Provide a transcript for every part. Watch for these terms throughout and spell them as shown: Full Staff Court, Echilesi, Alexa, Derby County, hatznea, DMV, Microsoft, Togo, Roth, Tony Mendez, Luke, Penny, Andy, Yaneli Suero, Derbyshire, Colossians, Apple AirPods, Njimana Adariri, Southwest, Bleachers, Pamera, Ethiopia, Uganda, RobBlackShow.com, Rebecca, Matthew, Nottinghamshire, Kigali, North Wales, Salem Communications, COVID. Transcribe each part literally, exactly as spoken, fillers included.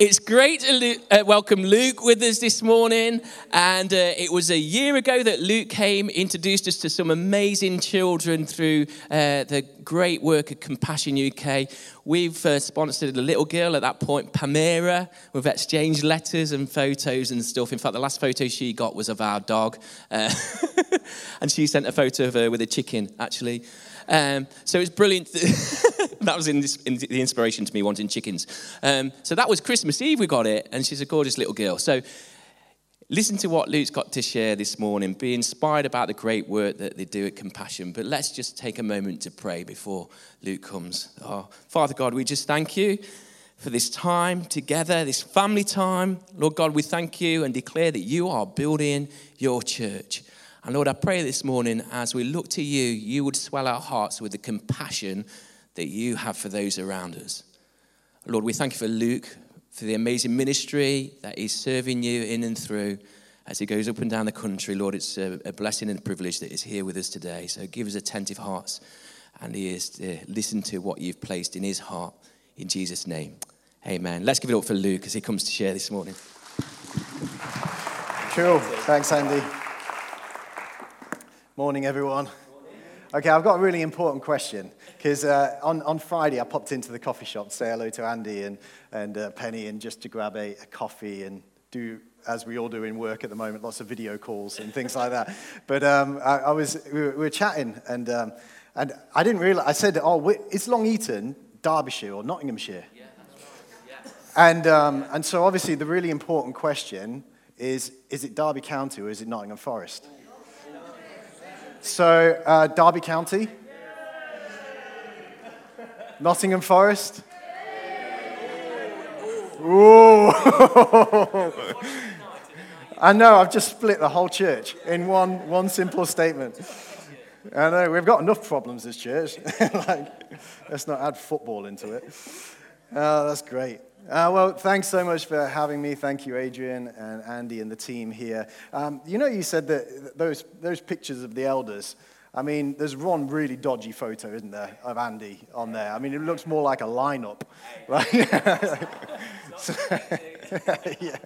It's great to uh, welcome Luke with us this morning, and uh, it was a year ago that Luke came, introduced us to some amazing children through uh, the great work of Compassion U K. We've uh, sponsored a little girl at that point, Pamera. We've exchanged letters and photos and stuff. In fact, the last photo she got was of our dog, uh, and she sent a photo of her with a chicken, actually. Um, so it's brilliant. That was in this, in the inspiration to me wanting chickens. Um, so that was Christmas Eve we got it, and she's a gorgeous little girl. So listen to what Luke's got to share this morning. Be inspired about the great work that they do at Compassion. But let's just take a moment to pray before Luke comes. Oh, Father God, we just thank you for this time together, this family time. Lord God, we thank you and declare that you are building your church. And Lord, I pray this morning, as we look to you, you would swell our hearts with the compassion that you have for those around us. Lord, we thank you for Luke, for the amazing ministry that he's serving you in and through as he goes up and down the country. Lord, it's a blessing and a privilege that he's here with us today. So give us attentive hearts and ears to listen to what you've placed in his heart. In Jesus' name, amen. Let's give it up for Luke as he comes to share this morning. Cool. Thanks, Andy. Morning, everyone. Morning. Okay, I've got a really important question, because uh, on, on Friday I popped into the coffee shop to say hello to Andy and, and uh, Penny, and just to grab a, a coffee and do, as we all do in work at the moment, lots of video calls and things like that. But um, I, I was we were, we were chatting, and um, and I didn't realise, I said, oh, it's Long Eaton, Derbyshire or Nottinghamshire. Yeah, that's right. Yeah. And, um, and so obviously the really important question is, is it Derby County or is it Nottingham Forest? So, uh, Derby County, yay! Nottingham Forest, ooh! I know, I've just split the whole church in one one simple statement. I know, we've got enough problems as church, like, let's not add football into it. Oh, that's great. Uh, well, thanks so much for having me. Thank you, Adrian and Andy and the team here. Um, you know, you said that those those pictures of the elders, I mean, there's one really dodgy photo, isn't there, of Andy on there? I mean, it looks more like a lineup. Like, so, yeah.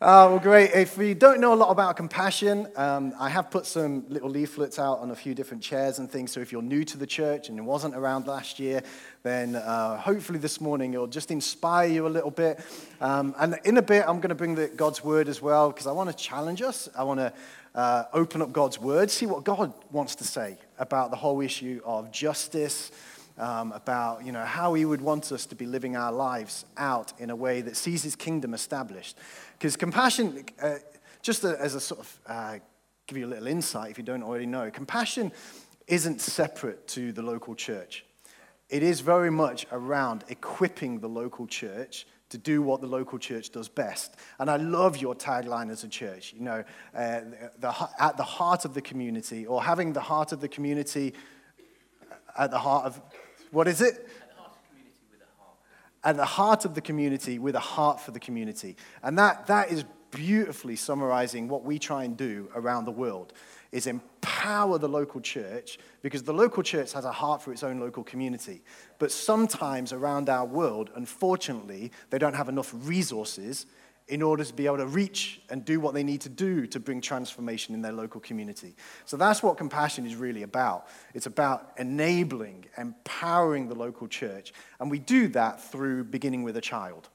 Uh, well, great. If you don't know a lot about Compassion, um, I have put some little leaflets out on a few different chairs and things, so if you're new to the church and it wasn't around last year, then uh, hopefully this morning it'll just inspire you a little bit. Um, and in a bit, I'm going to bring the God's Word as well, because I want to challenge us. I want to uh, open up God's Word, see what God wants to say about the whole issue of justice, Um, about, you know, how he would want us to be living our lives out in a way that sees his kingdom established. Because Compassion, uh, just a, as a sort of, uh, give you a little insight if you don't already know, Compassion isn't separate to the local church. It is very much around equipping the local church to do what the local church does best. And I love your tagline as a church, you know, uh, the, at the heart of the community, or having the heart of the community at the heart of... What is it? At the heart of the community with a heart for the community. And that that is beautifully summarizing what we try and do around the world, is empower the local church, because the local church has a heart for its own local community. But sometimes around our world, unfortunately, they don't have enough resources in order to be able to reach and do what they need to do to bring transformation in their local community. So that's what Compassion is really about. It's about enabling, empowering the local church. And we do that through beginning with a child.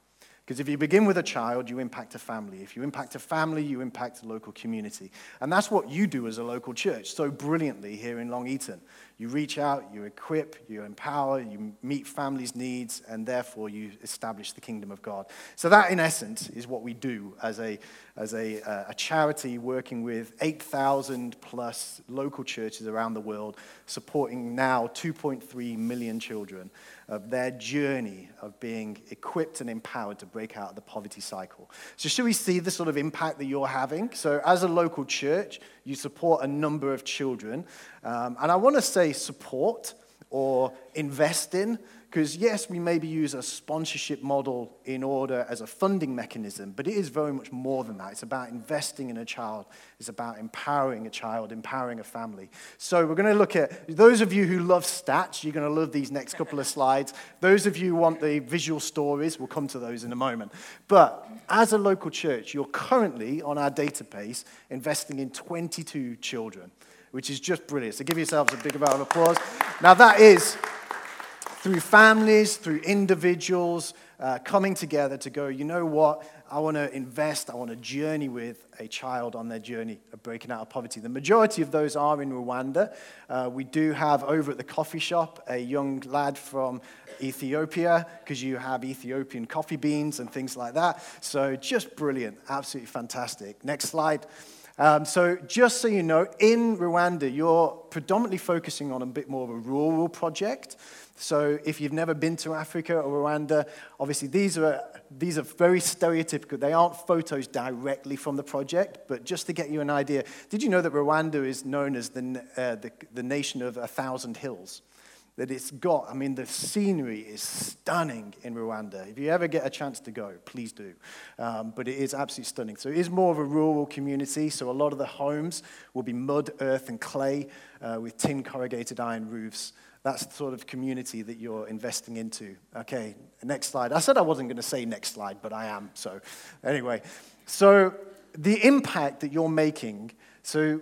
Because if you begin with a child, you impact a family. If you impact a family, you impact a local community. And that's what you do as a local church so brilliantly here in Long Eaton. You reach out, you equip, you empower, you meet families' needs, and therefore you establish the kingdom of God. So that, in essence, is what we do as a as a, uh, a charity working with eight thousand plus local churches around the world, supporting now two point three million children of their journey of being equipped and empowered to break out of the poverty cycle. So should we see the sort of impact that you're having? So as a local church, you support a number of children. Um, and I want to say support or invest in, because yes, we maybe use a sponsorship model in order as a funding mechanism, but it is very much more than that. It's about investing in a child. It's about empowering a child, empowering a family. So we're going to look at, those of you who love stats, you're going to love these next couple of slides. Those of you who want the visual stories, we'll come to those in a moment. But as a local church, you're currently on our database investing in twenty-two children, which is just brilliant. So give yourselves a big round of applause. Now that is through families, through individuals, uh, coming together to go, you know what, I want to invest, I want to journey with a child on their journey of breaking out of poverty. The majority of those are in Rwanda. Uh, we do have over at the coffee shop a young lad from Ethiopia, because you have Ethiopian coffee beans and things like that. So just brilliant, absolutely fantastic. Next slide. Um, so just so you know, in Rwanda, you're predominantly focusing on a bit more of a rural project. So if you've never been to Africa or Rwanda, obviously these are these are very stereotypical. They aren't photos directly from the project, but just to get you an idea, did you know that Rwanda is known as the uh, the, the nation of a thousand hills? That it's got, I mean, the scenery is stunning in Rwanda. If you ever get a chance to go, please do. Um, but it is absolutely stunning. So it is more of a rural community, so a lot of the homes will be mud, earth, and clay uh, with tin corrugated iron roofs. That's the sort of community that you're investing into. Okay, next slide. I said I wasn't going to say next slide, but I am. So anyway, so the impact that you're making, so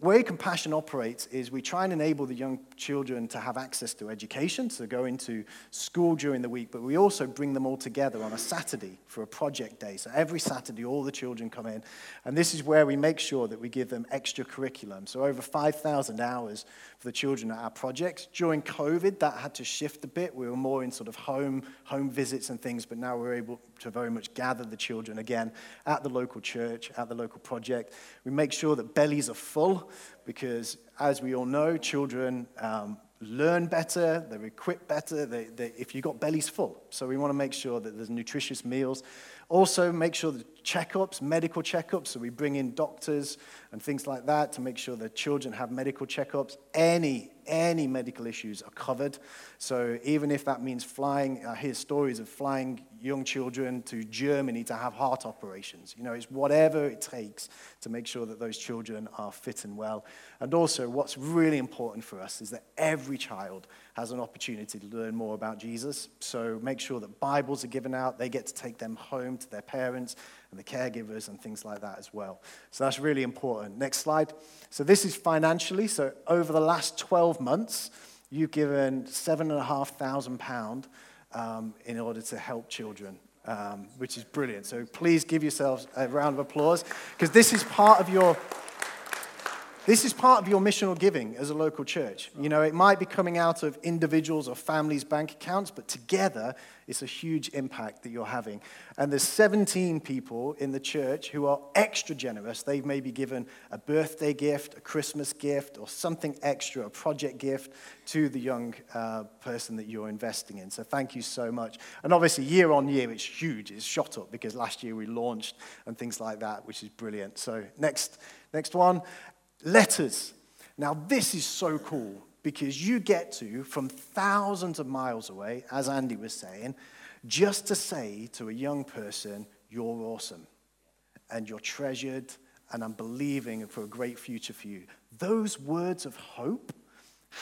way Compassion operates is we try and enable the young children to have access to education, so go into school during the week, but we also bring them all together on a Saturday for a project day. So every Saturday, all the children come in, and this is where we make sure that we give them extra curriculum. So over five thousand hours for the children at our projects. During COVID, that had to shift a bit. We were more in sort of home, home visits and things, but now we're able to very much gather the children again at the local church, at the local project. We make sure that bellies are full, because, as we all know, children um, learn better, they're equipped better, they, they, if you've got bellies full. So we want to make sure that there's nutritious meals. Also, make sure the checkups, medical checkups, so we bring in doctors and things like that to make sure the children have medical checkups. Any, any medical issues are covered. So even if that means flying, I hear stories of flying young children to Germany to have heart operations. You know, it's whatever it takes to make sure that those children are fit and well. And also, what's really important for us is that every child has an opportunity to learn more about Jesus. So make sure that Bibles are given out. They get to take them home to their parents and the caregivers and things like that as well. So that's really important. Next slide. So this is financially. So over the last twelve months, you've given seven thousand five hundred pounds um, in order to help children, um, which is brilliant. So please give yourselves a round of applause, because this is part of your... This is part of your missional giving as a local church. You know, it might be coming out of individuals or families' bank accounts, but together it's a huge impact that you're having. And there's seventeen people in the church who are extra generous. They've maybe given a birthday gift, a Christmas gift, or something extra, a project gift to the young uh, person that you're investing in. So thank you so much. And obviously, year on year, it's huge. It's shot up because last year we launched and things like that, which is brilliant. So next, next one. Letters. Now, this is so cool because you get to, from thousands of miles away, as Andy was saying, just to say to a young person, you're awesome and you're treasured and I'm believing for a great future for you. Those words of hope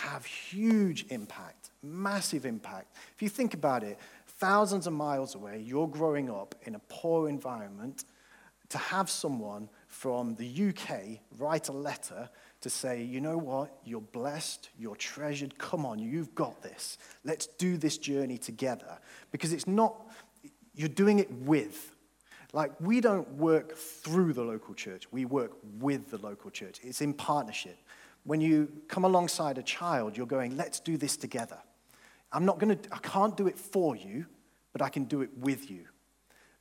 have huge impact, massive impact. If you think about it, thousands of miles away, you're growing up in a poor environment to have someone from the U K write a letter to say, you know what, you're blessed, you're treasured, come on, you've got this. Let's do this journey together. Because it's not, you're doing it with. Like, we don't work through the local church, we work with the local church. It's in partnership. When you come alongside a child, you're going, let's do this together. I'm not going to, I can't do it for you, but I can do it with you.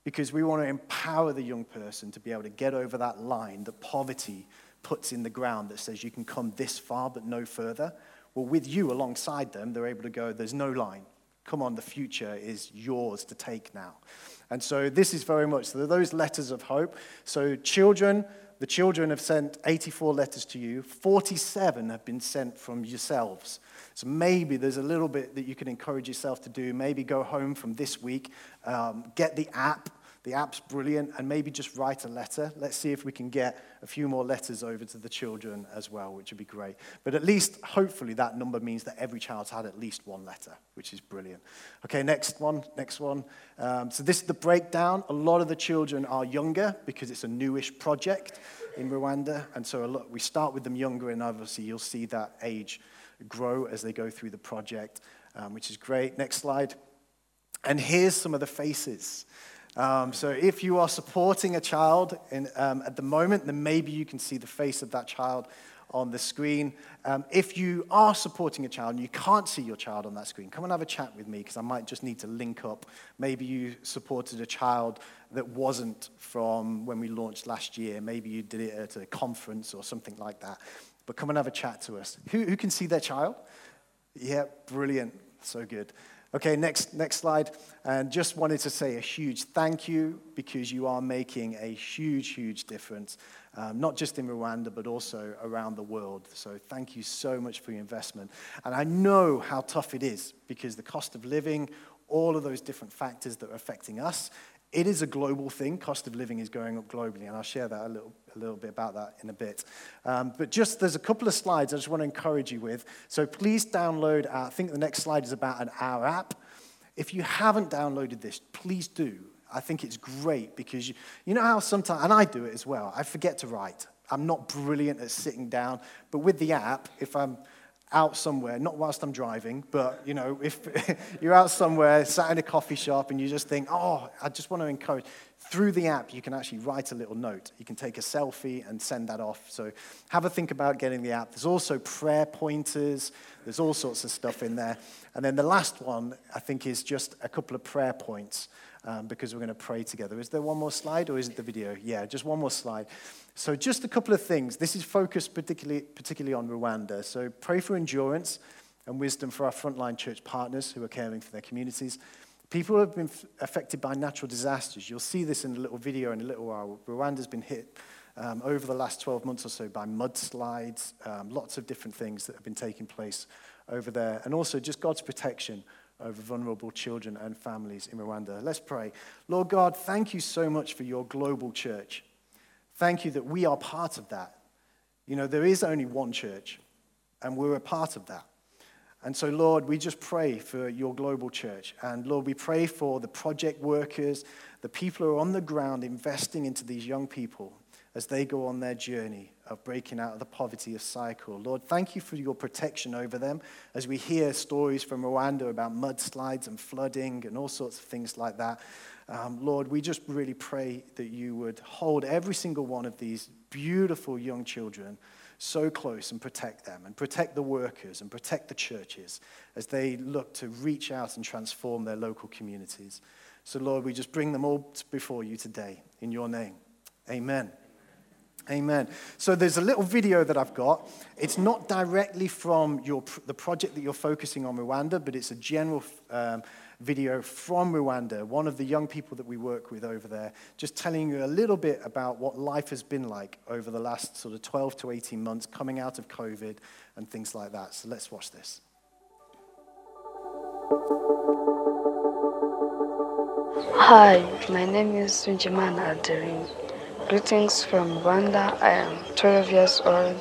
Because we want to empower the young person to be able to get over that line that poverty puts in the ground that says you can come this far but no further. Well, with you alongside them, they're able to go, there's no line. come on, the future is yours to take now. And so this is very much those letters of hope. So children, the children have sent eighty-four letters to you. forty-seven have been sent from yourselves. So maybe there's a little bit that you can encourage yourself to do. Maybe go home from this week, um, get the app. The app's brilliant, and maybe just write a letter. Let's see if we can get a few more letters over to the children as well, which would be great. But at least, hopefully, that number means that every child's had at least one letter, which is brilliant. Okay, next one, next one. Um, so this is the breakdown. A lot of the children are younger because it's a newish project in Rwanda, and so a lot, we start with them younger, and obviously you'll see that age grow as they go through the project, um, which is great. Next slide. And here's some of the faces. Um, so if you are supporting a child in, um, at the moment, then maybe you can see the face of that child on the screen. Um, if you are supporting a child and you can't see your child on that screen, come and have a chat with me because I might just need to link up. Maybe you supported a child that wasn't from when we launched last year. Maybe you did it at a conference or something like that. But come and have a chat to us. Who, who can see their child? Yeah, brilliant. So good. Okay, next next slide. And just wanted to say a huge thank you because you are making a huge, huge difference, um, not just in Rwanda, but also around the world. So thank you so much for your investment. And I know how tough it is because the cost of living, all of those different factors that are affecting us, it is a global thing. Cost of living is going up globally, and I'll share that a little, a little bit about that in a bit. Um, but just, there's a couple of slides I just want to encourage you with. So please download, our, I think the next slide is about an hour app. If you haven't downloaded this, please do. I think it's great because you, you know how sometimes, and I do it as well, I forget to write. I'm not brilliant at sitting down, but with the app, if I'm out somewhere, not whilst I'm driving, but, you know, if you're out somewhere, sat in a coffee shop, and you just think, oh, I just want to encourage. Through the app, you can actually write a little note. You can take a selfie and send that off. So have a think about getting the app. There's also prayer pointers. There's all sorts of stuff in there. And then the last one, I think, is just a couple of prayer points um, because we're going to pray together. Is there one more slide or is it the video? Yeah, just one more slide. So just a couple of things. This is focused particularly, particularly on Rwanda. So pray for endurance and wisdom for our frontline church partners who are caring for their communities. People have been affected by natural disasters. You'll see this in a little video in a little while. Rwanda's been hit um, over the last twelve months or so by mudslides, um, lots of different things that have been taking place over there. And also just God's protection over vulnerable children and families in Rwanda. Let's pray. Lord God, thank you so much for your global church. Thank you that we are part of that. You know, there is only one church, and we're a part of that. And so, Lord, we just pray for your global church. And, Lord, we pray for the project workers, the people who are on the ground investing into these young people as they go on their journey of breaking out of the poverty of cycle. Lord, thank you for your protection over them as we hear stories from Rwanda about mudslides and flooding and all sorts of things like that. Um, Lord, we just really pray that you would hold every single one of these beautiful young children so close and protect them and protect the workers and protect the churches as they look to reach out and transform their local communities. So, Lord, we just bring them all before you today in your name. Amen. Amen. So there's a little video that I've got. It's not directly from your the project that you're focusing on Rwanda, but it's a general um, video from Rwanda, one of the young people that we work with over there, just telling you a little bit about what life has been like over the last sort of twelve to eighteen months coming out of COVID and things like that. So let's watch this. Hi, my name is Njimana Adariri. Greetings from Rwanda. I am twelve years old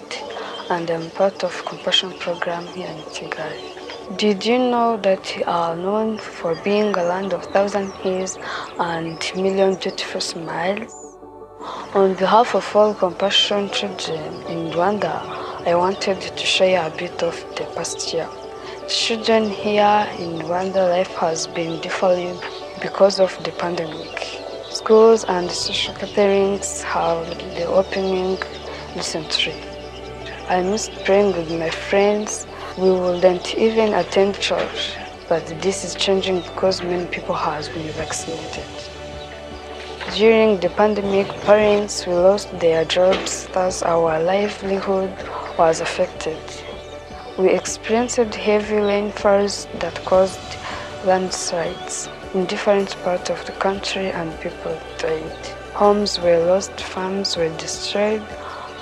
and I'm part of Compassion program here in Kigali. Did you know that we are known for being a land of thousand hills and million beautiful smiles? On behalf of all Compassion children in Rwanda, I wanted to share a bit of the past year. Children here in Rwanda, life has been different because of the pandemic. Schools and social gatherings have the opening recently. I missed praying with my friends. We wouldn't even attend church, but this is changing because many people have been vaccinated. During the pandemic, parents who lost their jobs, thus our livelihood was affected. We experienced heavy rainfalls that caused landslides in different parts of the country and people died. Homes were lost, farms were destroyed,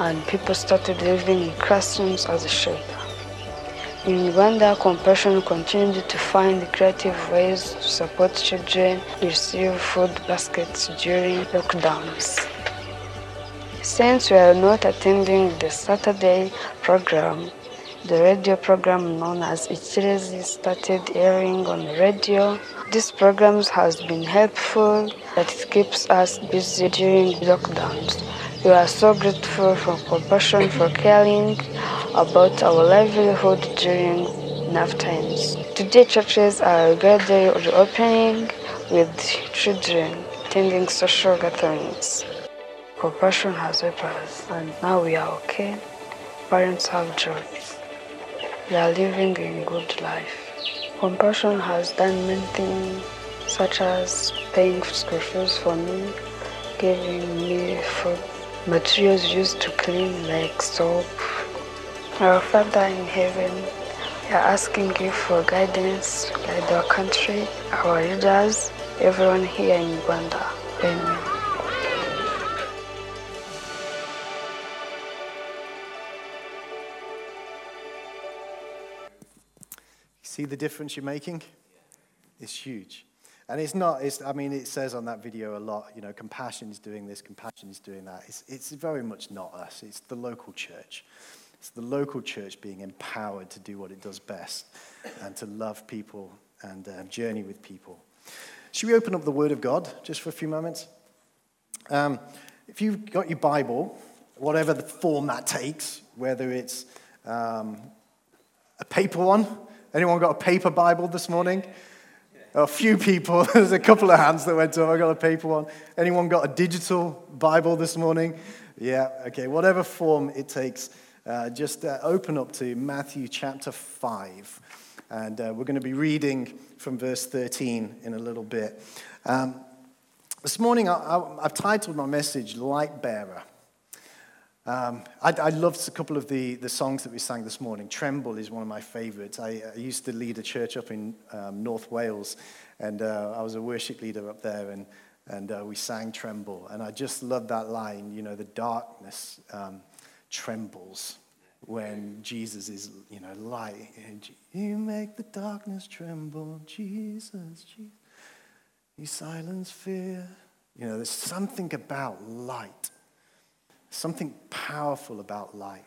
and people started living in classrooms as a shelter. In Uganda, Compassion continued to find creative ways to support children receive food baskets during lockdowns. Since we are not attending the Saturday program, the radio program known as Echilesi started airing on the radio. This program has been helpful that it keeps us busy during lockdowns. We are so grateful for Compassion for caring about our livelihood during enough times. Today churches are gradually reopening with children attending social gatherings. Compassion has helped us, and now we are okay. Parents have jobs. They are living a good life. Compassion has done many things, such as paying school fees for me, giving me food, materials used to clean like soap. Our Father in heaven, we are asking you for guidance, guide our country, our leaders, everyone here in Uganda. Amen. See the difference you're making? It's huge. And it's not, it's, I mean, it says on that video a lot, you know, Compassion is doing this, Compassion is doing that. It's, it's very much not us. It's the local church. It's the local church being empowered to do what it does best and to love people and uh, journey with people. Should we open up the Word of God just for a few moments? Um, if you've got your Bible, whatever the form that takes, whether it's um, a paper one. Anyone got a paper Bible this morning? Yeah. A few people. There's a couple of hands that went up. I got a paper one. Anyone got a digital Bible this morning? Yeah, okay. Whatever form it takes, uh, just uh, open up to Matthew chapter five. And uh, we're going to be reading from verse thirteen in a little bit. Um, this morning, I, I, I've titled my message, Light Bearer. Um, I, I loved a couple of the, the songs that we sang this morning. Tremble is one of my favorites. I, I used to lead a church up in um, North Wales, and uh, I was a worship leader up there, and, and uh, we sang Tremble. And I just loved that line, you know, the darkness um, trembles when Jesus is, you know, light. You make the darkness tremble, Jesus, Jesus. You silence fear. You know, there's something about light. Something powerful about light.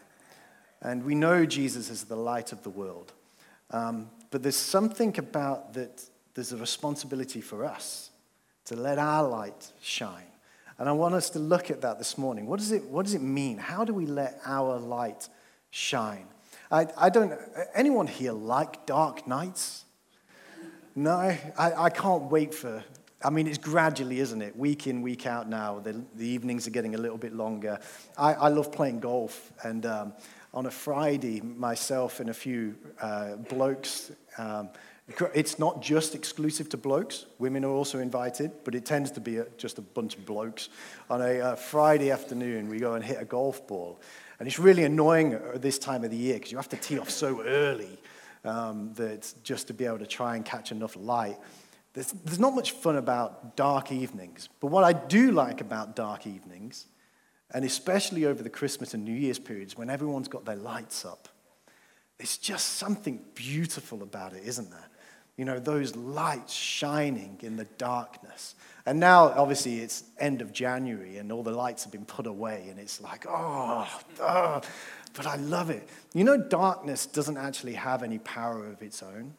And we know Jesus is the light of the world. Um, but there's something about that there's a responsibility for us to let our light shine. And I want us to look at that this morning. What does it, what does it mean? How do we let our light shine? I, I don't, anyone here like dark nights? No, I, I can't wait for... I mean, it's gradually, isn't it? Week in, week out now. The, the evenings are getting a little bit longer. I, I love playing golf. And um, on a Friday, myself and a few uh, blokes, um, it's not just exclusive to blokes. Women are also invited, but it tends to be a, just a bunch of blokes. On a uh, Friday afternoon, we go and hit a golf ball. And it's really annoying at this time of the year because you have to tee off so early um, that just to be able to try and catch enough light. There's, there's not much fun about dark evenings, but what I do like about dark evenings, and especially over the Christmas and New Year's periods when everyone's got their lights up, there's just something beautiful about it, isn't there? You know, those lights shining in the darkness. And now, obviously, it's end of January and all the lights have been put away and it's like, oh, oh, but I love it. You know, darkness doesn't actually have any power of its own.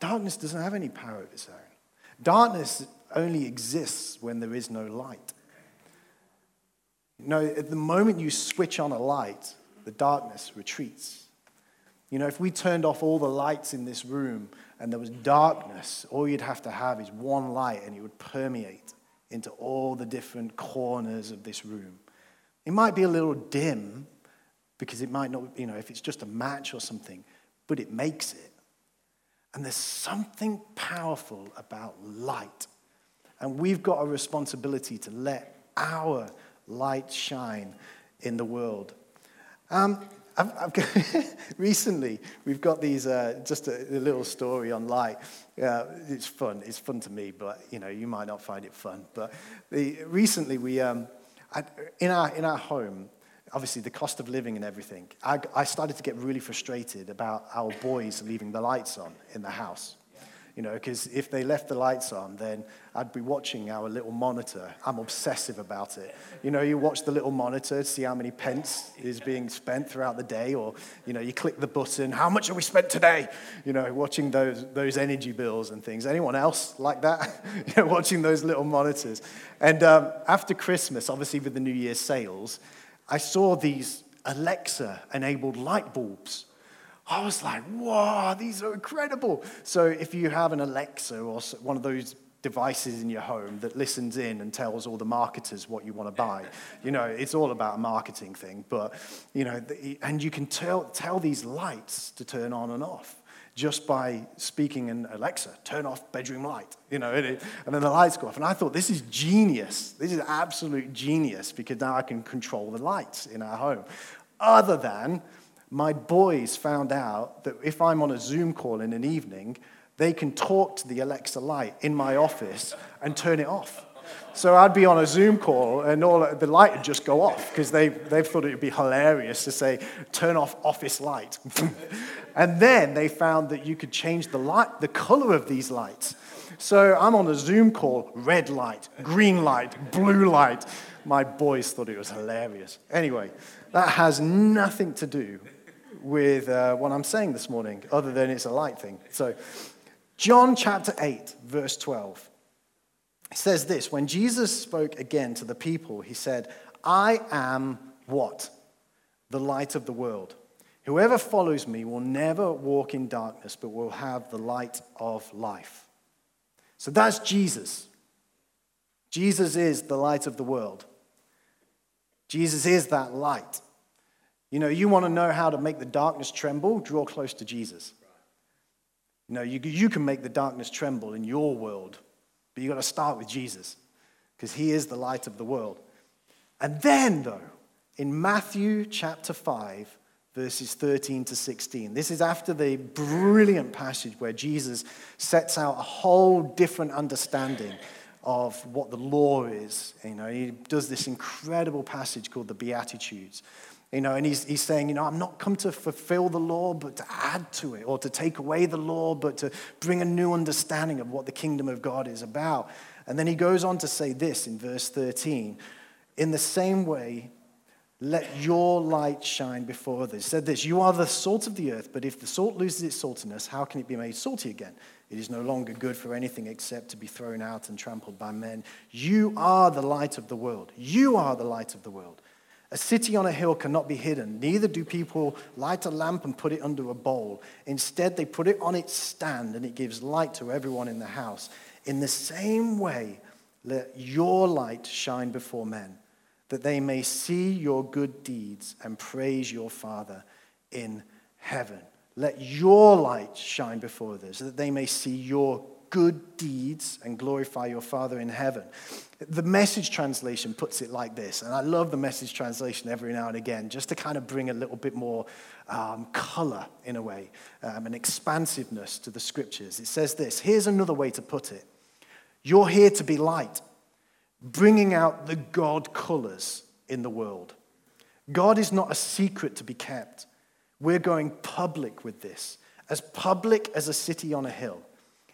Darkness doesn't have any power of its own. Darkness only exists when there is no light. You know, at the moment you switch on a light, the darkness retreats. You know, if we turned off all the lights in this room and there was darkness, all you'd have to have is one light and it would permeate into all the different corners of this room. It might be a little dim because it might not, you know, if it's just a match or something, but it makes it. And there's something powerful about light. And we've got a responsibility to let our light shine in the world. Um, I've, I've recently, we've got these, uh, just a, a little story on light. Uh, it's fun. It's fun to me, but, you know, you might not find it fun. But the, recently we, um, I, in our in our home, obviously the cost of living and everything, I, I started to get really frustrated about our boys leaving the lights on in the house. You know, because if they left the lights on, then I'd be watching our little monitor. I'm obsessive about it. You know, you watch the little monitor to see how many pence is being spent throughout the day, or, you know, you click the button, how much have we spent today? You know, watching those those energy bills and things. Anyone else like that? You know, watching those little monitors. And um, after Christmas, obviously with the New Year's sales, I saw these Alexa-enabled light bulbs. I was like, wow, these are incredible. So if you have an Alexa or one of those devices in your home that listens in and tells all the marketers what you want to buy, you know, it's all about a marketing thing. But, you know, and you can tell, tell these lights to turn on and off just by speaking in Alexa, turn off bedroom light, you know, and, it, and then the lights go off. And I thought, this is genius. This is absolute genius, because now I can control the lights in our home. Other than... my boys found out that if I'm on a Zoom call in an evening, they can talk to the Alexa light in my office and turn it off. So I'd be on a Zoom call and all the light would just go off, because they they thought it would be hilarious to say, turn off office light. And then they found that you could change the light, the color of these lights. So I'm on a Zoom call, red light, green light, blue light. My boys thought it was hilarious. Anyway, that has nothing to do with uh, what I'm saying this morning, other than it's a light thing. So, John chapter eight, verse twelve, it says this: when Jesus spoke again to the people, he said, I am what? The light of the world. Whoever follows me will never walk in darkness, but will have the light of life. So that's Jesus. Jesus is the light of the world. Jesus is that light. You know, you want to know how to make the darkness tremble? Draw close to Jesus. You know, you, you can make the darkness tremble in your world, but you've got to start with Jesus, because he is the light of the world. And then, though, in Matthew chapter five, verses thirteen to sixteen, this is after the brilliant passage where Jesus sets out a whole different understanding of what the law is. You know, he does this incredible passage called the Beatitudes. You know, and he's he's saying, you know, I'm not come to fulfill the law, but to add to it, or to take away the law, but to bring a new understanding of what the kingdom of God is about. And then he goes on to say this in verse thirteen, in the same way, let your light shine before others. He said this, you are the salt of the earth, but if the salt loses its saltiness, how can it be made salty again? It is no longer good for anything except to be thrown out and trampled by men. You are the light of the world. You are the light of the world. A city on a hill cannot be hidden. Neither do people light a lamp and put it under a bowl. Instead, they put it on its stand, and it gives light to everyone in the house. In the same way, let your light shine before men, that they may see your good deeds and praise your Father in heaven. Let your light shine before others, so that they may see your good deeds and glorify your Father in heaven. The Message translation puts it like this, and I love the Message translation every now and again, just to kind of bring a little bit more um, color, in a way, um, and expansiveness to the scriptures. It says this, here's another way to put it. You're here to be light, bringing out the God colors in the world. God is not a secret to be kept. We're going public with this, as public as a city on a hill.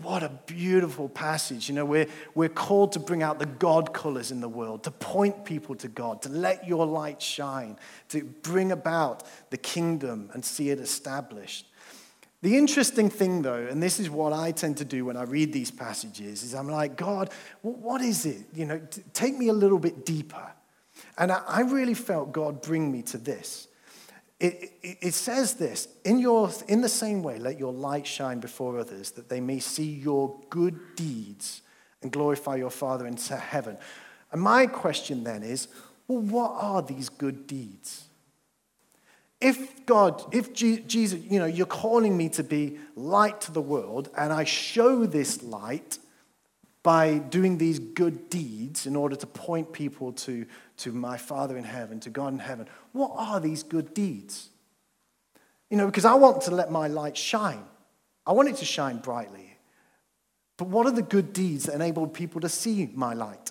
What a beautiful passage. You know, we're, we're called to bring out the God colors in the world, to point people to God, to let your light shine, to bring about the kingdom and see it established. The interesting thing, though, and this is what I tend to do when I read these passages, is I'm like, God, what is it? You know, take me a little bit deeper. And I really felt God bring me to this. It, it, it says this, in, your, in the same way, let your light shine before others, that they may see your good deeds and glorify your Father in heaven. And my question then is, well, what are these good deeds? If God, if Je- Jesus, you know, you're calling me to be light to the world, and I show this light by doing these good deeds in order to point people to, to my Father in heaven, to God in heaven, what are these good deeds? You know, because I want to let my light shine. I want it to shine brightly. But what are the good deeds that enable people to see my light?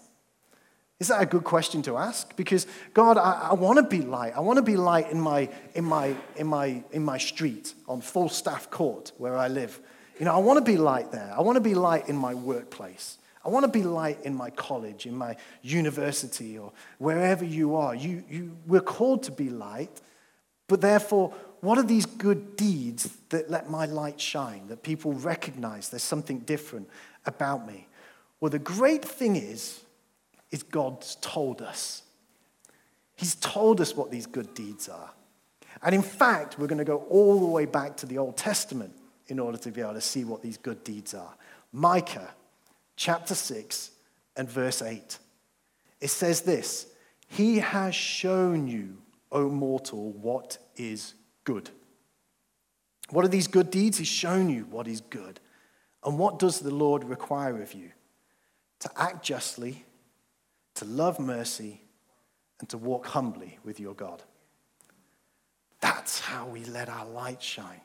Is that a good question to ask? Because God, I, I want to be light. I want to be light in my in my in my in my street on Full Staff Court where I live. You know, I want to be light there. I want to be light in my workplace. I want to be light in my college, in my university, or wherever you are. You you we're called to be light, but therefore, what are these good deeds that let my light shine? That people recognize there's something different about me. Well, the great thing is. is God's told us. He's told us what these good deeds are. And in fact, we're going to go all the way back to the Old Testament in order to be able to see what these good deeds are. Micah chapter six and verse eight. It says this, He has shown you, O mortal, what is good. What are these good deeds? He's shown you what is good. And what does the Lord require of you? To act justly, to love mercy, and to walk humbly with your God. That's how we let our light shine.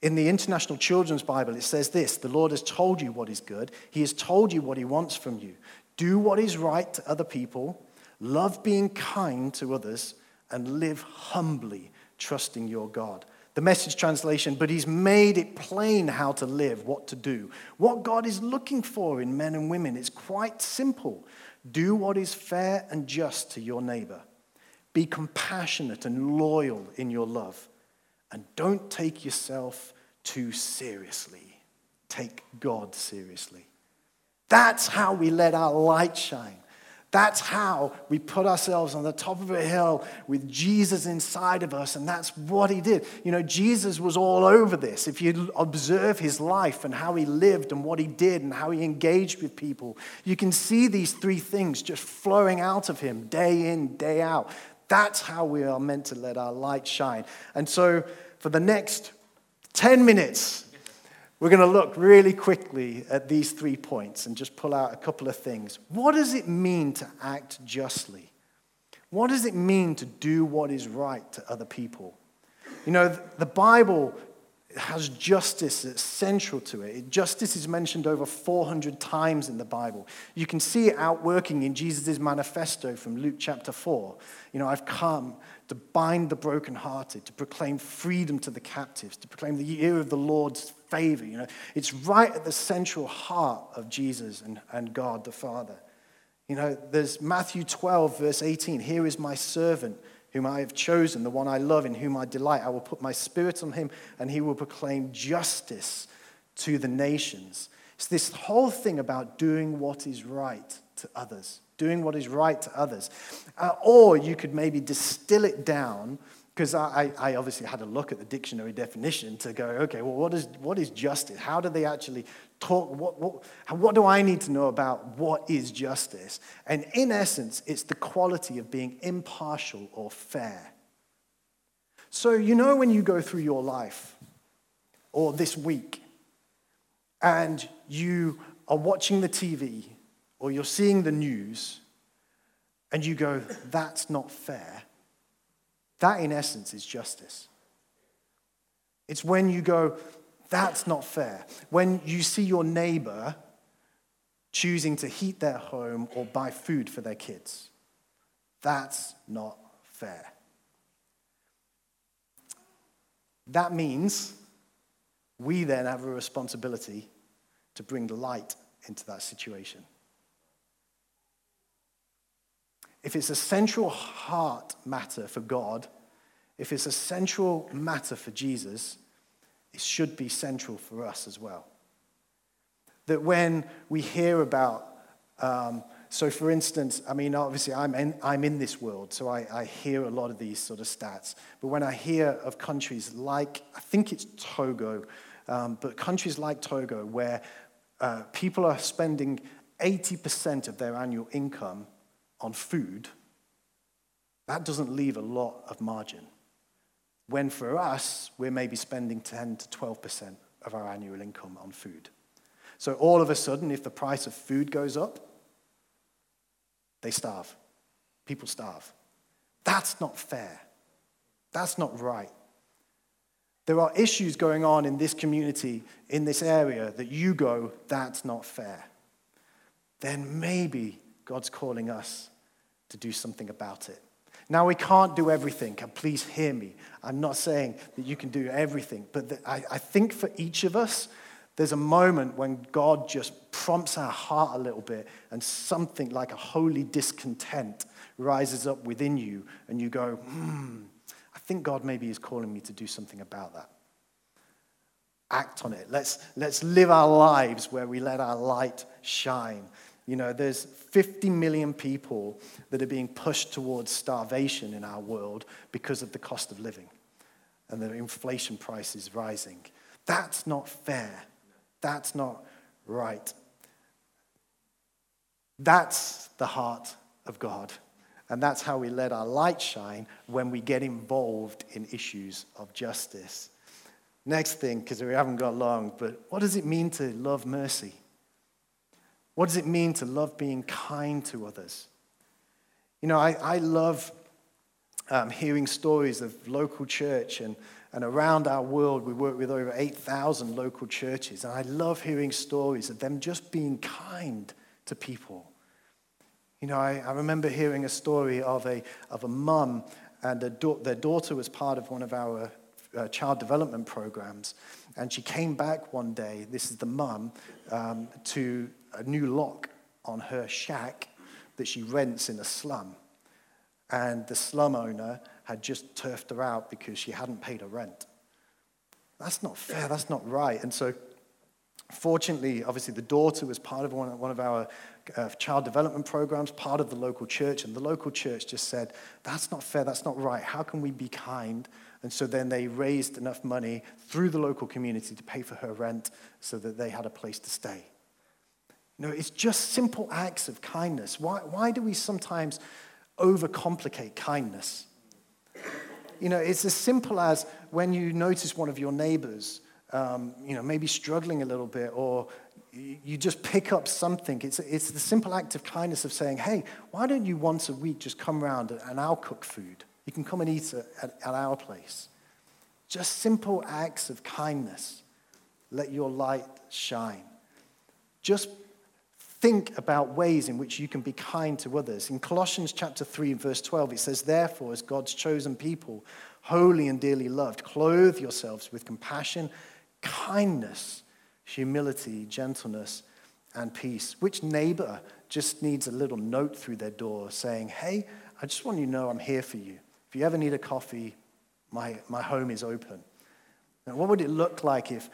In the International Children's Bible, it says this, the Lord has told you what is good. He has told you what he wants from you. Do what is right to other people, love being kind to others, and live humbly, trusting your God. The Message translation, but he's made it plain how to live, what to do. What God is looking for in men and women, it's quite simple. Do what is fair and just to your neighbor. Be compassionate and loyal in your love. And don't take yourself too seriously. Take God seriously. That's how we let our light shine. That's how we put ourselves on the top of a hill with Jesus inside of us, and that's what he did. You know, Jesus was all over this. If you observe his life and how he lived and what he did and how he engaged with people, you can see these three things just flowing out of him day in, day out. That's how we are meant to let our light shine. And so for the next ten minutes, we're going to look really quickly at these three points and just pull out a couple of things. What does it mean to act justly? What does it mean to do what is right to other people? You know, the Bible has justice that's central to it. Justice is mentioned over four hundred times in the Bible. You can see it outworking in Jesus' manifesto from Luke chapter four. You know, I've come to bind the brokenhearted, to proclaim freedom to the captives, to proclaim the year of the Lord's favor. You know, it's right at the central heart of Jesus and, and God the Father. You know, there's Matthew twelve, verse eighteen. Here is my servant, whom I have chosen, the one I love, in whom I delight. I will put my spirit on him, and he will proclaim justice to the nations. It's this whole thing about doing what is right to others, doing what is right to others. Uh, or you could maybe distill it down, because I, I obviously had a look at the dictionary definition to go, okay, well, what is what is justice? How do they actually talk? What, what, what do I need to know about what is justice? And in essence, it's the quality of being impartial or fair. So you know when you go through your life or this week and you are watching the T V or you're seeing the news and you go, that's not fair. That, in essence, is justice. It's when you go, that's not fair. When you see your neighbor choosing to heat their home or buy food for their kids. That's not fair. That means we then have a responsibility to bring the light into that situation. If it's a central heart matter for God, if it's a central matter for Jesus, it should be central for us as well. That when we hear about um, So, for instance, I mean, obviously, I'm in, I'm in this world, so I, I hear a lot of these sort of stats. But when I hear of countries like, I think it's Togo, um, but countries like Togo, where uh, people are spending eighty percent of their annual income on food, that doesn't leave a lot of margin. When for us, we're maybe spending ten to twelve percent of our annual income on food. So all of a sudden, if the price of food goes up, they starve. People starve. That's not fair. That's not right. There are issues going on in this community, in this area, that you go, that's not fair. Then maybe God's calling us to do something about it. Now, we can't do everything, and please hear me. I'm not saying that you can do everything, but that I, I think for each of us, there's a moment when God just prompts our heart a little bit and something like a holy discontent rises up within you and you go, hmm, I think God maybe is calling me to do something about that. Act on it. Let's let's live our lives where we let our light shine. You know, there's fifty million people that are being pushed towards starvation in our world because of the cost of living and the inflation prices rising. That's not fair. That's not right. That's the heart of God. And that's how we let our light shine when we get involved in issues of justice. Next thing, because we haven't got long, but what does it mean to love mercy? What does it mean to love being kind to others? You know, I, I love um, hearing stories of local church and And around our world, we work with over eight thousand local churches. And I love hearing stories of them just being kind to people. You know, I, I remember hearing a story of a of a mum and a da- their daughter was part of one of our uh, child development programs. And she came back one day, this is the mum, um, to a new lock on her shack that she rents in a slum. And the slum owner had just turfed her out because she hadn't paid her rent. That's not fair, that's not right. And so, fortunately, obviously the daughter was part of one, one of our uh, child development programs, part of the local church, and the local church just said, that's not fair, that's not right, how can we be kind? And so then they raised enough money through the local community to pay for her rent so that they had a place to stay. You know, it's just simple acts of kindness. Why, why do we sometimes overcomplicate kindness? You know, it's as simple as when you notice one of your neighbors, um, you know, maybe struggling a little bit, or you just pick up something. It's it's the simple act of kindness of saying, hey, why don't you once a week just come round and I'll cook food? You can come and eat at, at our place. Just simple acts of kindness. Let your light shine. Just think about ways in which you can be kind to others. In Colossians chapter three, verse twelve, it says, therefore, as God's chosen people, holy and dearly loved, clothe yourselves with compassion, kindness, humility, gentleness, and peace. Which neighbor just needs a little note through their door saying, hey, I just want you to know I'm here for you. If you ever need a coffee, my, my home is open. Now, what would it look like if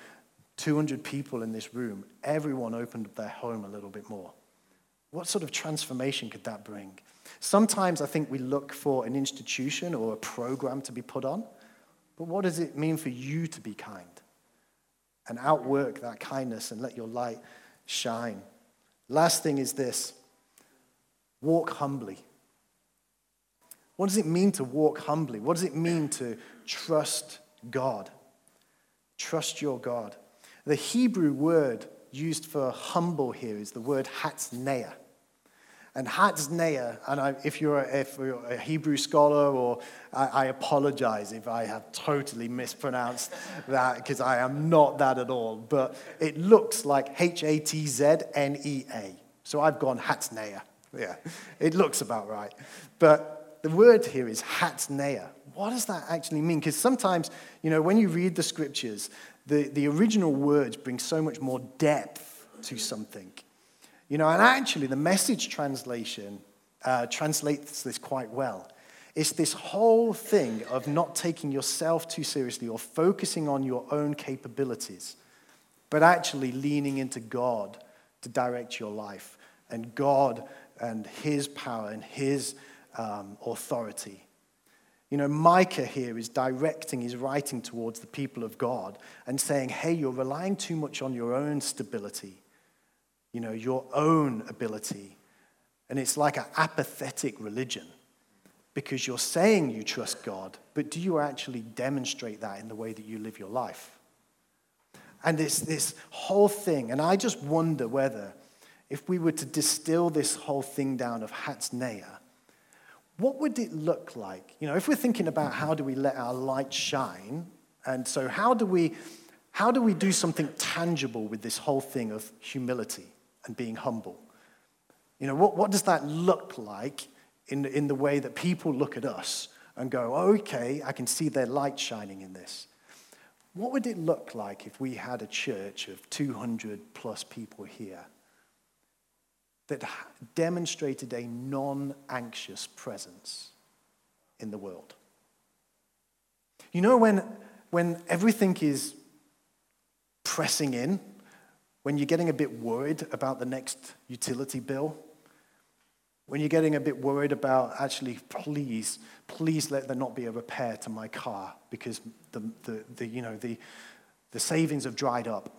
two hundred people in this room, everyone opened up their home a little bit more? What sort of transformation could that bring? Sometimes I think we look for an institution or a program to be put on, but what does it mean for you to be kind? And outwork that kindness and let your light shine. Last thing is this, walk humbly. What does it mean to walk humbly? What does it mean to trust God? Trust your God. The Hebrew word used for humble here is the word hatznea. And hatznea, and I, if, you're a, if you're a Hebrew scholar, or I, I apologize if I have totally mispronounced that, because I am not that at all, but it looks like H A T Z N E A. So I've gone hatznea. Yeah, it looks about right. But the word here is hatznea. What does that actually mean? Because sometimes, you know, when you read the scriptures, The, the original words bring so much more depth to something. You know, and actually the Message translation uh, translates this quite well. It's this whole thing of not taking yourself too seriously or focusing on your own capabilities, but actually leaning into God to direct your life and God and his power and his um, authority. You know, Micah here is directing his writing towards the people of God and saying, hey, you're relying too much on your own stability, you know, your own ability. And it's like an apathetic religion because you're saying you trust God, but do you actually demonstrate that in the way that you live your life? And it's this whole thing, and I just wonder whether if we were to distill this whole thing down of hatznea, what would it look like? You know, if we're thinking about how do we let our light shine, and so how do we, how do we do something tangible with this whole thing of humility and being humble? You know, what, what does that look like in, in the way that people look at us and go, okay, I can see their light shining in this. What would it look like if we had a church of two hundred plus people here that demonstrated a non-anxious presence in the world? You know, when when everything is pressing in, when you're getting a bit worried about the next utility bill, when you're getting a bit worried about, actually, please, please let there not be a repair to my car because the the, the you know the the savings have dried up.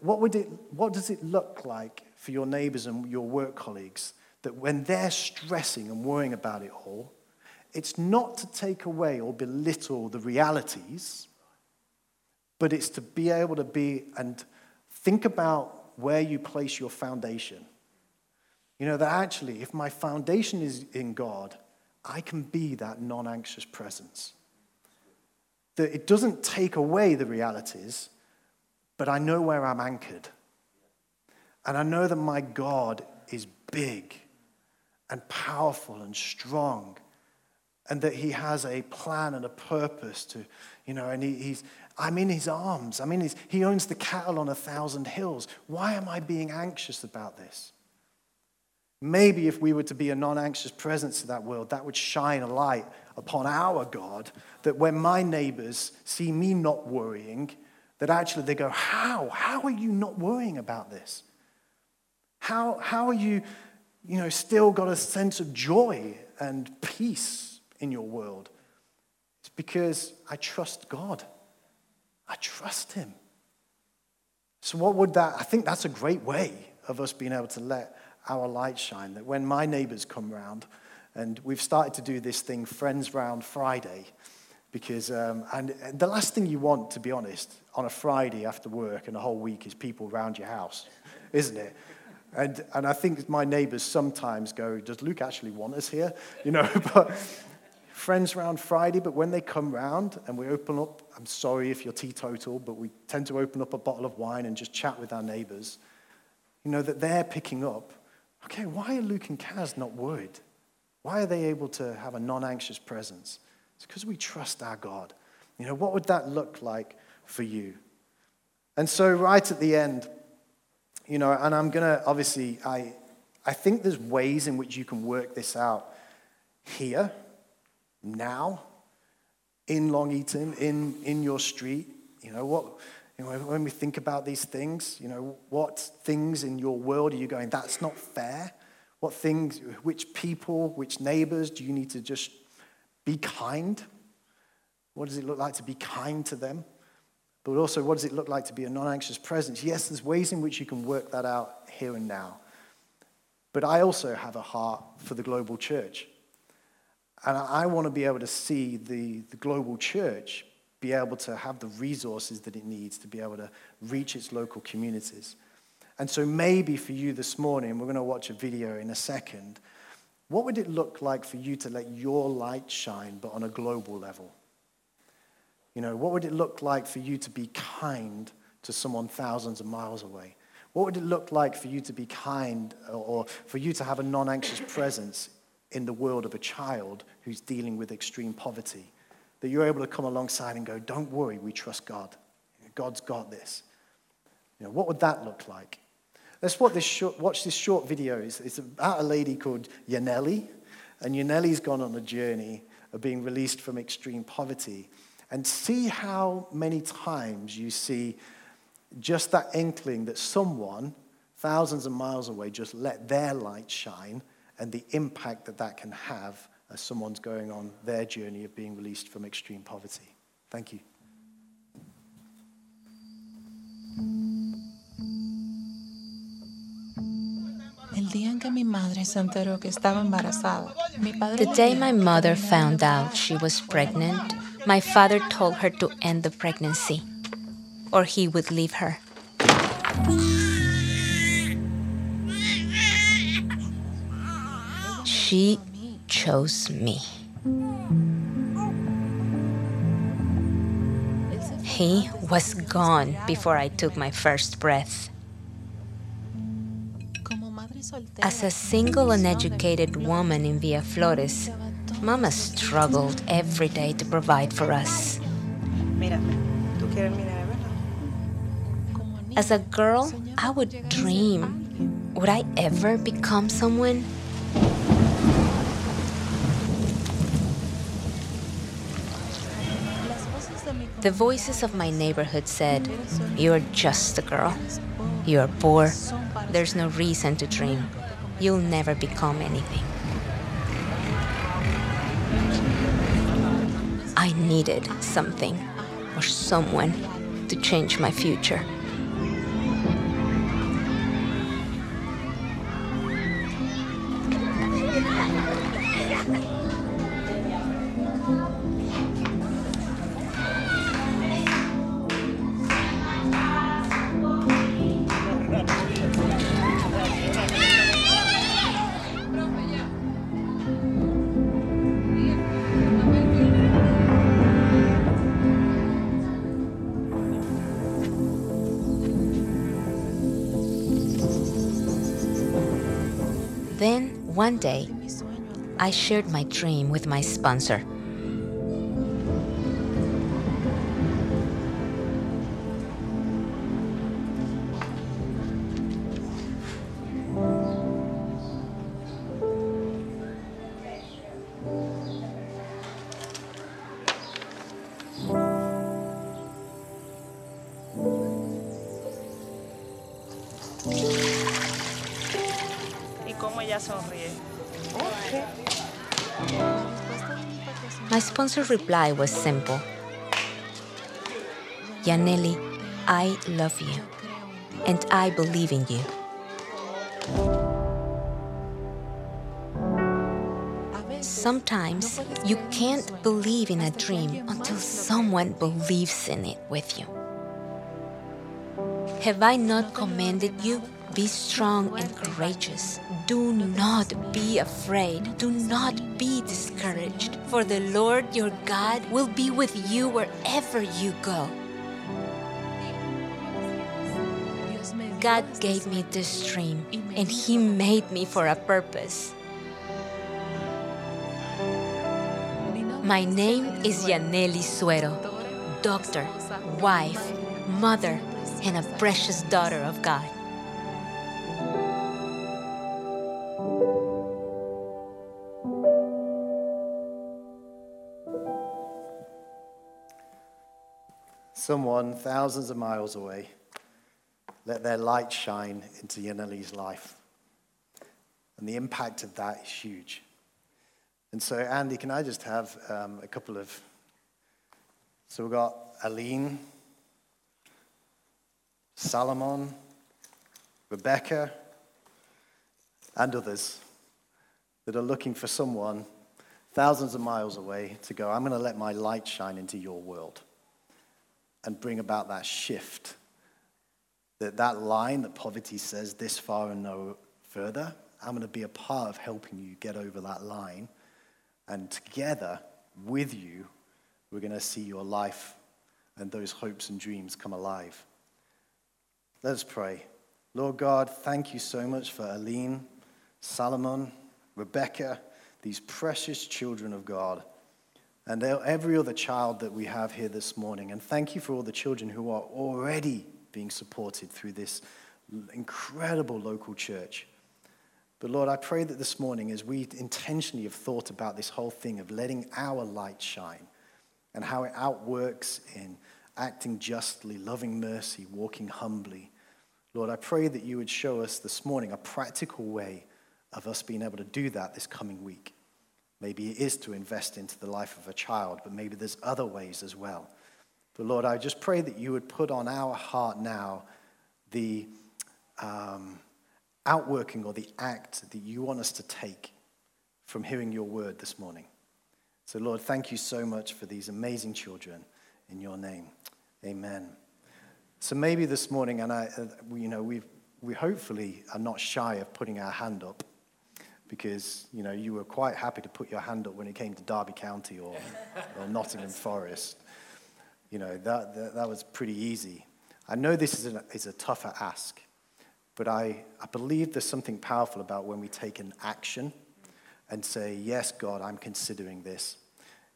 What would it? What does it look like for your neighbors and your work colleagues, that when they're stressing and worrying about it all, it's not to take away or belittle the realities, but it's to be able to be and think about where you place your foundation. You know, that actually, if my foundation is in God, I can be that non-anxious presence. That it doesn't take away the realities, but I know where I'm anchored. And I know that my God is big and powerful and strong, and that he has a plan and a purpose to, you know, and he, he's, I'm in his arms. I mean, he's, he owns the cattle on a thousand hills. Why am I being anxious about this? Maybe if we were to be a non-anxious presence to that world, that would shine a light upon our God, that when my neighbors see me not worrying, that actually they go, how? How are you not worrying about this? How how are you, you know, still got a sense of joy and peace in your world? It's because I trust God. I trust him. So what would that, I think that's a great way of us being able to let our light shine, that when my neighbors come round, and we've started to do this thing, Friends Round Friday, because, um, and the last thing you want, to be honest, on a Friday after work and a whole week is people round your house, isn't it? And and I think my neighbors sometimes go, does Luke actually want us here? You know, but Friends Round Friday, but when they come round and we open up, I'm sorry if you're teetotal, but we tend to open up a bottle of wine and just chat with our neighbors, you know, that they're picking up, okay, why are Luke and Kaz not worried? Why are they able to have a non-anxious presence? It's because we trust our God. You know, what would that look like for you? And so right at the end, you know, and I'm going to, obviously, I I think there's ways in which you can work this out here, now, in Long Eaton, in, in your street. You know, what, you know, when we think about these things, you know, what things in your world are you going, that's not fair? What things, which people, which neighbors do you need to just be kind? What does it look like to be kind to them? But also, what does it look like to be a non-anxious presence? Yes, there's ways in which you can work that out here and now. But I also have a heart for the global church. And I want to be able to see the, the global church be able to have the resources that it needs to be able to reach its local communities. And so maybe for you this morning, we're going to watch a video in a second. What would it look like for you to let your light shine, but on a global level? You know, what would it look like for you to be kind to someone thousands of miles away? What would it look like for you to be kind, or for you to have a non-anxious presence in the world of a child who's dealing with extreme poverty? That you're able to come alongside and go, don't worry, we trust God. God's got this. You know, what would that look like? Let's watch this short, watch this short video. It's, it's about a lady called Yaneli, and Yaneli's gone on a journey of being released from extreme poverty. And see how many times you see just that inkling that someone thousands of miles away, just let their light shine, and the impact that that can have as someone's going on their journey of being released from extreme poverty. Thank you. The day my mother found out she was pregnant, my father told her to end the pregnancy, or he would leave her. She chose me. He was gone before I took my first breath. As a single, uneducated woman in Villaflores, Mama struggled every day to provide for us. As a girl, I would dream, would I ever become someone? The voices of my neighborhood said, "You're just a girl. You're poor. There's no reason to dream. You'll never become anything." I needed something or someone to change my future. One day, I shared my dream with my sponsor. My sponsor's reply was simple. "Yaneli, I love you, and I believe in you." Sometimes you can't believe in a dream until someone believes in it with you. Have I not commanded you? Be strong and courageous. Do not be afraid. Do not be discouraged, for the Lord your God will be with you wherever you go. God gave me this dream, and He made me for a purpose. My name is Yaneli Suero, doctor, wife, mother, and a precious daughter of God. Someone thousands of miles away let their light shine into Yaneli's life. And the impact of that is huge. And so, Andy, can I just have um, a couple of... So we've got Aline, Salomon, Rebecca, and others that are looking for someone thousands of miles away to go, "I'm going to let my light shine into your world," and bring about that shift, that that line that poverty says, "this far and no further," I'm going to be a part of helping you get over that line, and together with you, we're going to see your life and those hopes and dreams come alive. Let us pray. Lord God, thank you so much for Aline, Salomon, Rebecca, these precious children of God, and every other child that we have here this morning. And thank you for all the children who are already being supported through this incredible local church. But Lord, I pray that this morning, as we intentionally have thought about this whole thing of letting our light shine and how it outworks in acting justly, loving mercy, walking humbly, Lord, I pray that you would show us this morning a practical way of us being able to do that this coming week. Maybe it is to invest into the life of a child, but maybe there's other ways as well. But Lord, I just pray that you would put on our heart now the um, outworking or the act that you want us to take from hearing your word this morning. So Lord, thank you so much for these amazing children in your name. Amen. So maybe this morning, and I, you know, we we hopefully are not shy of putting our hand up, because, you know, you were quite happy to put your hand up when it came to Derby County or, or Nottingham Forest. You know, that, that that was pretty easy. I know this is a, is a tougher ask, but I, I believe there's something powerful about when we take an action and say, yes, God, I'm considering this.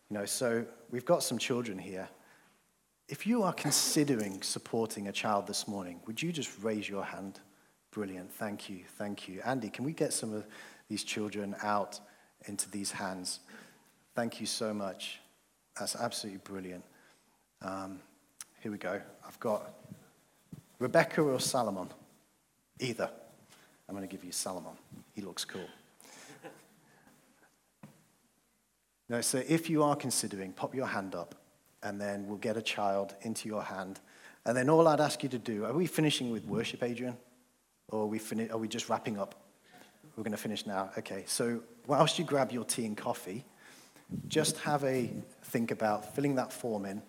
You know, so we've got some children here. If you are considering supporting a child this morning, would you just raise your hand? Brilliant. Thank you. Thank you. Andy, can we get some of these children out into these hands? Thank you so much. That's absolutely brilliant. Um, here we go. I've got Rebecca or Salomon. Either. I'm going to give you Salomon. He looks cool. No, so if you are considering, pop your hand up, and then we'll get a child into your hand. And then all I'd ask you to do, are we finishing with worship, Adrian? Or are we, fin- are we just wrapping up? We're going to finish now. Okay, so whilst you grab your tea and coffee, just have a think about filling that form in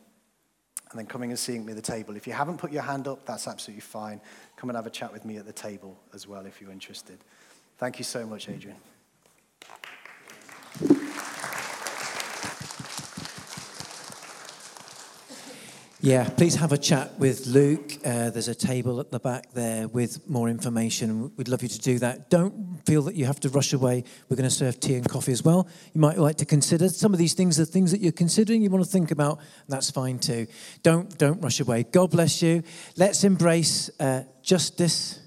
and then coming and seeing me at the table. If you haven't put your hand up, that's absolutely fine. Come and have a chat with me at the table as well if you're interested. Thank you so much, Adrian. Yeah, please have a chat with Luke. Uh, there's a table at the back there with more information. We'd love you to do that. Don't feel that you have to rush away. We're going to serve tea and coffee as well. You might like to consider some of these things are things that you're considering, you want to think about, and that's fine too. Don't don't rush away. God bless you. Let's embrace uh, justice,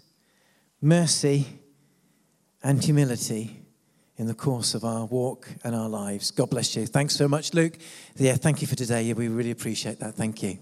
mercy, and humility in the course of our walk and our lives. God bless you. Thanks so much, Luke. Yeah, thank you for today. We really appreciate that. Thank you.